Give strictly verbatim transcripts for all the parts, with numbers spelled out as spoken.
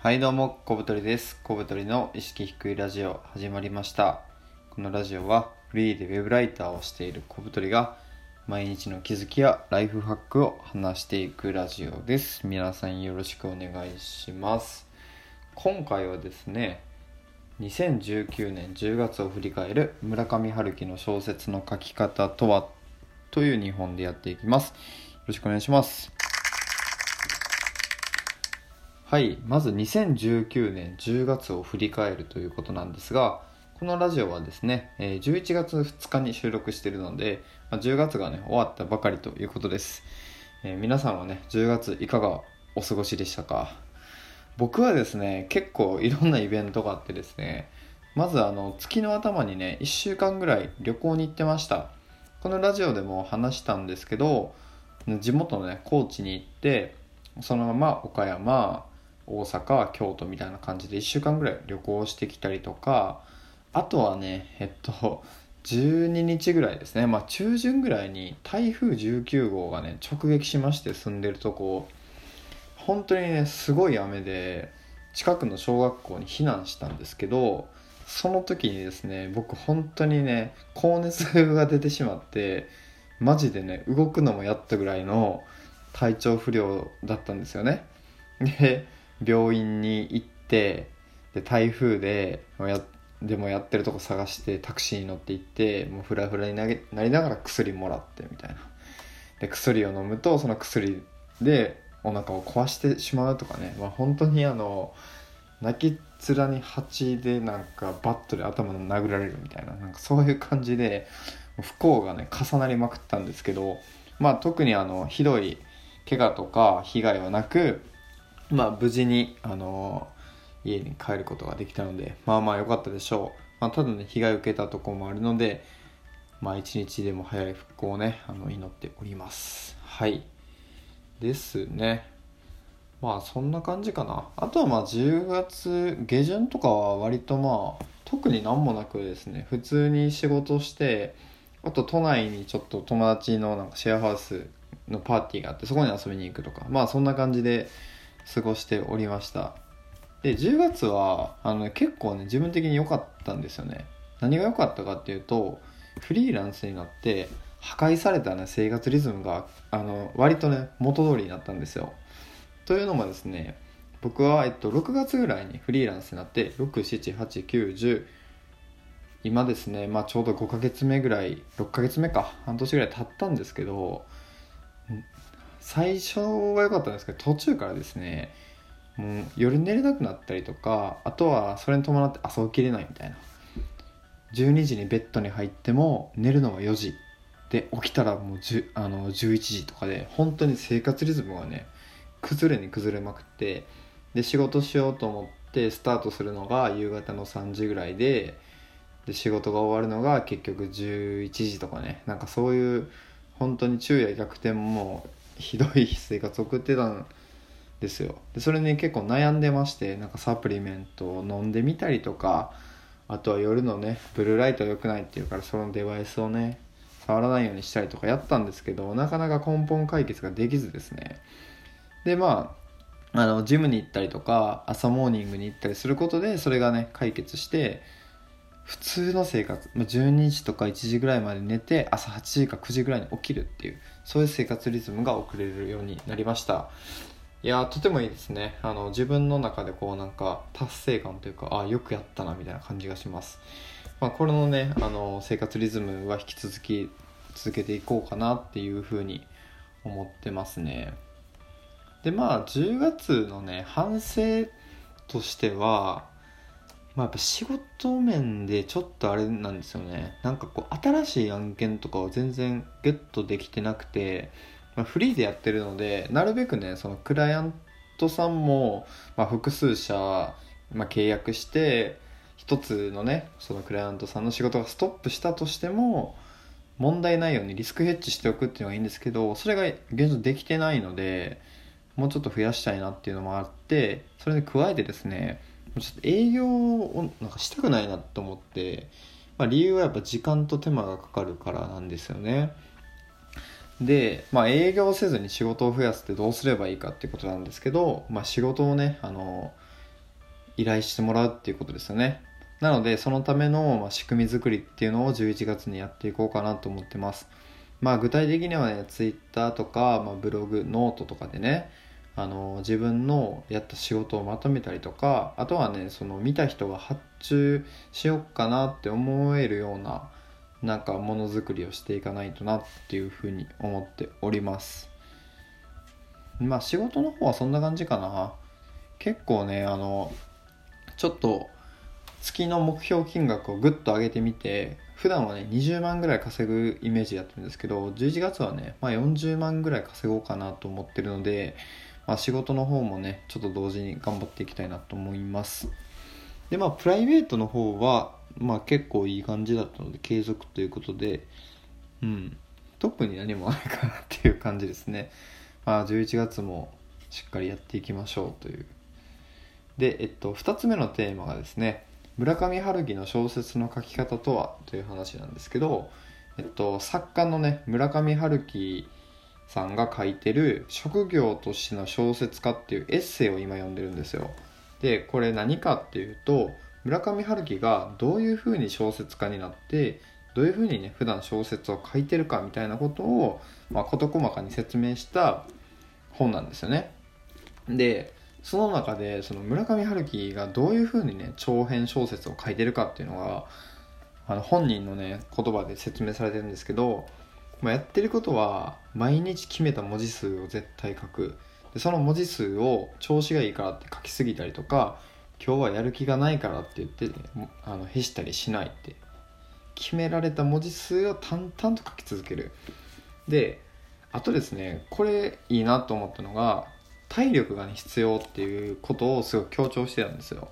はいどうも、小太りです。小太りの意識低いラジオ始まりました。このラジオはフリーでウェブライターをしている小太りが毎日の気づきやライフハックを話していくラジオです。皆さんよろしくお願いします。今回はですね、にせんじゅうきゅうねんじゅうがつを振り返る村上春樹の小説の書き方とはというにほんでやっていきます。よろしくお願いします。はい、まずにせんじゅうきゅうねんじゅうがつを振り返るということなんですが、このラジオはですねじゅういちがつふつかに収録しているので、じゅうがつがね終わったばかりということです。えー、皆さんはねじゅうがついかがお過ごしでしたか？僕はですね結構いろんなイベントがあってですね、まずあの月の頭にねいっしゅうかんぐらい旅行に行ってました。このラジオでも話したんですけど、地元のね高知に行って、そのまま岡山、大阪、京都みたいな感じでいっしゅうかんぐらい旅行してきたりとか、あとはねえっとじゅうににちぐらいですね、まあ中旬ぐらいに台風じゅうきゅうごうがね直撃しまして、住んでるとこ本当にねすごい雨で近くの小学校に避難したんですけど、その時にですね僕本当にね高熱が出てしまって、マジでね動くのもやっとぐらいの体調不良だったんですよね。で病院に行って、で台風でやでもやってるとこ探してタクシーに乗って行って、もうフラフラになりながら薬もらってみたいな。で薬を飲むとその薬でお腹を壊してしまうとかね、まあ、本当にあの泣きっ面に蜂でなんかバットで頭を殴られるみたいな、なんかそういう感じで不幸がね重なりまくったんですけど、まあ特にあのひどい怪我とか被害はなく、まあ、無事に、あのー、家に帰ることができたので、まあまあ良かったでしょう。まあ、ただね、被害を受けたところもあるので、まあ一日でも早い復興をね、あの祈っております。はい。ですね。まあそんな感じかな。あとはまあじゅうがつげじゅんとかは割とまあ、特になんもなくですね、普通に仕事して、あと都内にちょっと友達のなんかシェアハウスのパーティーがあって、そこに遊びに行くとか、まあそんな感じで、過ごしておりました。でじゅうがつはあの結構ね自分的に良かったんですよね。何が良かったかっていうと、フリーランスになって破壊された、ね、生活リズムがあの割とね元通りになったんですよ。というのもですね、僕は、えっと、ろくがつぐらいにフリーランスになって、ろく、しち、はち、きゅう、じゅう今ですね、まあ、ちょうどごかげつめぐらいろっかげつめかはんとしぐらい経ったんですけど、最初は良かったんですけど、途中からですねもう夜寝れなくなったりとか、あとはそれに伴って朝起きれないみたいな。じゅうにじにベッドに入っても寝るのはよじで、起きたらもうあのじゅういちじとかで、本当に生活リズムがね崩れに崩れまくって、で仕事しようと思ってスタートするのが夕方のさんじぐらいで、で仕事が終わるのが結局じゅういちじとかね、なんかそういう本当に昼夜逆転もひどい生活を送ってたんですよ。でそれに結構悩んでまして、なんかサプリメントを飲んでみたりとか、あとは夜のねブルーライトは良くないっていうから、そのデバイスをね触らないようにしたりとかやったんですけど、なかなか根本解決ができずですね。でまああのジムに行ったりとか朝モーニングに行ったりすることで、それがね解決して、普通の生活、じゅうにじとかいちじぐらいまで寝て、朝はちじかくじぐらいに起きるっていう、そういう生活リズムが送れるようになりました。いやー、とてもいいですね。あの自分の中でこうなんか達成感というか、あよくやったなみたいな感じがします。まあ、これのねあの生活リズムは引き続き続けていこうかなっていうふうに思ってますね。でまあじゅうがつのね反省としては、まあ、やっぱ仕事面でちょっとあれなんですよね。なんかこう新しい案件とかを全然ゲットできてなくて、まあ、フリーでやってるので、なるべくねそのクライアントさんも、まあ、複数社、まあ、契約して一つのねそのクライアントさんの仕事がストップしたとしても問題ないようにリスクヘッジしておくっていうのがいいんですけど、それが現状できてないので、もうちょっと増やしたいなっていうのもあって、それに加えてですね、ちょっと営業をなんかしたくないなと思って、まあ、理由はやっぱ時間と手間がかかるからなんですよね。で、まあ、営業せずに仕事を増やすってどうすればいいかっていうことなんですけど、まあ、仕事をねあの依頼してもらうっていうことですよね。なのでそのための仕組み作りっていうのをじゅういちがつにやっていこうかなと思ってます。まあ具体的にはね、ツイッターとか、まあ、ブログ、ノートとかでね、あの自分のやった仕事をまとめたりとか、あとはね、その見た人が発注しよっかなって思えるようななんかものづくりをしていかないとなっていうふうに思っております。まあ仕事の方はそんな感じかな。結構ね、あのちょっと月の目標金額をグッと上げてみて、普段はねにじゅうまんぐらい稼ぐイメージやってるんですけど、じゅういちがつはね、まあ、よんじゅうまんぐらい稼ごうかなと思ってるので、まあ、仕事の方もねちょっと同時に頑張っていきたいなと思います。でまあプライベートの方はまあ結構いい感じだったので継続ということで、うん特に何もないかなっていう感じですね。まあじゅういちがつもしっかりやっていきましょうという。でえっとふたつめのテーマがですね、村上春樹の小説の書き方とはという話なんですけど、えっと作家のね村上春樹さんが書いてる職業としての小説家っていうエッセイを今読んでるんですよ。でこれ何かっていうと、村上春樹がどういうふうに小説家になって、どういうふうにね普段小説を書いてるかみたいなことを、まあ、事細かに説明した本なんですよね。でその中でその村上春樹がどういうふうにね長編小説を書いてるかっていうのが、あの本人のね言葉で説明されてるんですけど、まあ、やってることは毎日決めた文字数を絶対書く。でその文字数を調子がいいからって書きすぎたりとか、今日はやる気がないからって言って、ね、あのへしたりしないって、決められた文字数を淡々と書き続ける。であとですね、これいいなと思ったのが、体力が、ね、必要っていうことをすごく強調してたんですよ。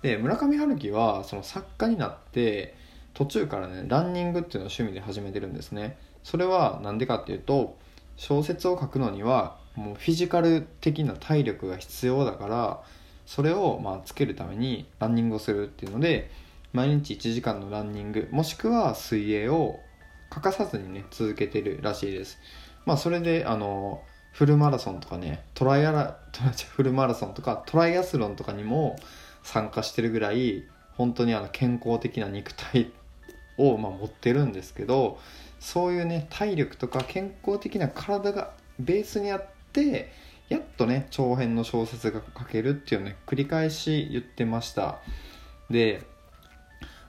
で村上春樹はその作家になって途中からねランニングっていうのを趣味で始めてるんですね。それはなんでかっていうと、小説を書くのにはもうフィジカル的な体力が必要だから、それをまあつけるためにランニングをするっていうので、毎日いちじかんのランニングもしくは水泳を欠かさずにね続けてるらしいです。まあそれであのフルマラソンとかねトライアラフルマラソンとかトライアスロンとかにも参加してるぐらい、本当にあの健康的な肉体をまあ持ってるんですけど、そういうね体力とか健康的な体がベースにあって、やっとね長編の小説が書けるっていうね繰り返し言ってました。で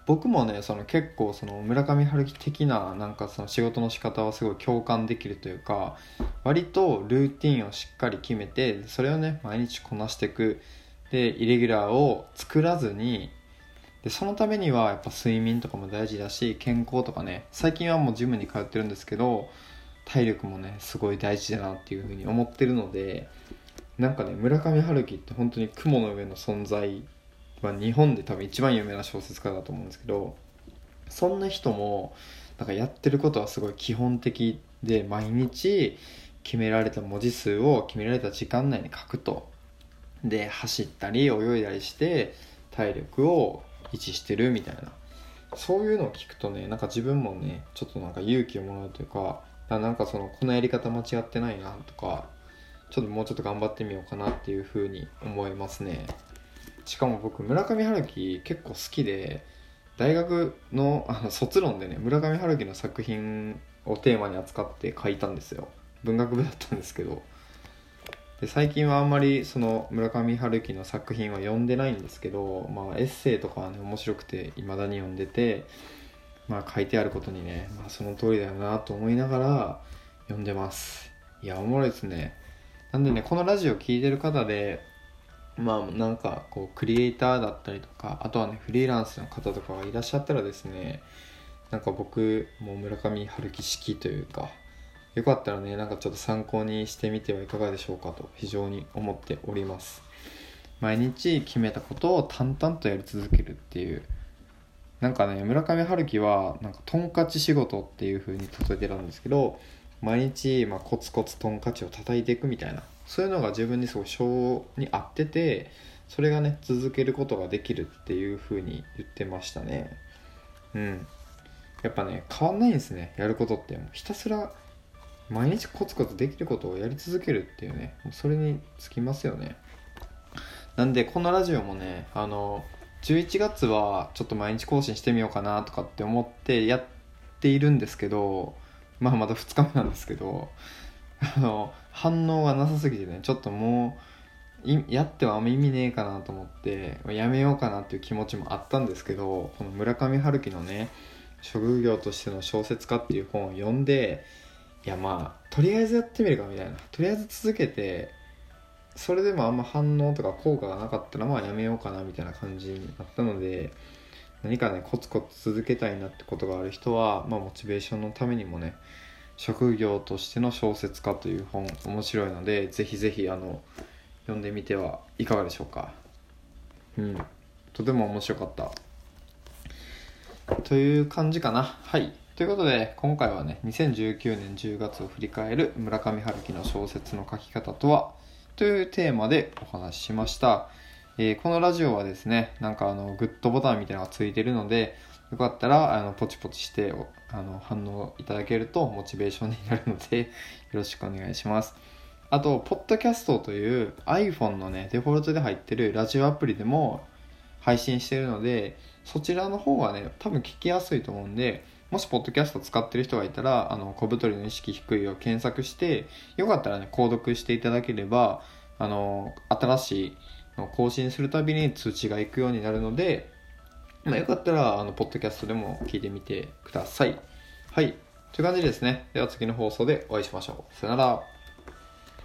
僕もねその結構その村上春樹的ななんかその仕事の仕方はすごい共感できるというか、割とルーティンをしっかり決めて、それをね毎日こなしていく。でイレギュラーを作らずに、でそのためにはやっぱ睡眠とかも大事だし、健康とかね、最近はもうジムに通ってるんですけど、体力もねすごい大事だなっていうふうに思ってるので、なんかね村上春樹って本当に雲の上の存在、まあ、日本で多分一番有名な小説家だと思うんですけど、そんな人もなんかやってることはすごい基本的で、毎日決められた文字数を決められた時間内に書くと。で走ったり泳いだりして体力を維持してるみたいな、そういうのを聞くとね、なんか自分もねちょっとなんか勇気をもらうというか、なんかそのこのやり方間違ってないなとか、ちょっともうちょっと頑張ってみようかなっていうふうに思いますね。しかも僕村上春樹結構好きで、大学 の, あの卒論でね村上春樹の作品をテーマに扱って書いたんですよ。文学部だったんですけど、で最近はあんまりその村上春樹の作品は読んでないんですけど、まあエッセイとかはね面白くて未だに読んでて、まあ書いてあることにね、まあ、その通りだよなと思いながら読んでます。いやおもろいですね。なんでねこのラジオ聞いてる方で、まあなんかこうクリエイターだったりとか、あとはねフリーランスの方とかがいらっしゃったらですね、なんか僕もう村上春樹式というか、よかったらね、なんかちょっと参考にしてみてはいかがでしょうかと非常に思っております。毎日決めたことを淡々とやり続けるっていう。なんかね、村上春樹はなんかトンカチ仕事っていう風に例えてたんですけど、毎日まあコツコツトンカチを叩いていくみたいな、そういうのが自分にすごい性に合ってて、それがね、続けることができるっていう風に言ってましたね。うん。やっぱね、変わんないんですね、やることって。もうひたすら毎日コツコツできることをやり続けるっていうね、それにつきますよね。なんでこのラジオもね、あのじゅういちがつはちょっと毎日更新してみようかなとかって思ってやっているんですけど、まあまだふつかめなんですけど、あの反応がなさすぎてね、ちょっともうやってはあんま意味ねえかなと思ってやめようかなっていう気持ちもあったんですけど、この村上春樹のね、職業としての小説家っていう本を読んで、いやまあとりあえずやってみるかみたいな、とりあえず続けて、それでもあんま反応とか効果がなかったらまあやめようかなみたいな感じになったので、何かねコツコツ続けたいなってことがある人は、まあ、モチベーションのためにもね、職業としての小説家という本面白いので、ぜひぜひあの読んでみてはいかがでしょうか。うん、とても面白かったという感じかな。はい、ということで今回はね、にせんじゅうきゅうねんじゅうがつを振り返る村上春樹の小説の書き方とはというテーマでお話ししました。えー、このラジオはですね、なんかあのグッドボタンみたいなのがついてるので、よかったらあのポチポチしてあの反応いただけるとモチベーションになるのでよろしくお願いします。あとポッドキャストという iPhone のねデフォルトで入ってるラジオアプリでも配信してるので、そちらの方がね多分聞きやすいと思うんで、もしポッドキャスト使ってる人がいたら、あの小太りの意識低いを検索してよかったらね購読していただければ、あの新しいのを更新するたびに通知がいくようになるので、まあ、よかったらあのポッドキャストでも聞いてみてください。はい、という感じですね。では次の放送でお会いしましょう。さよなら。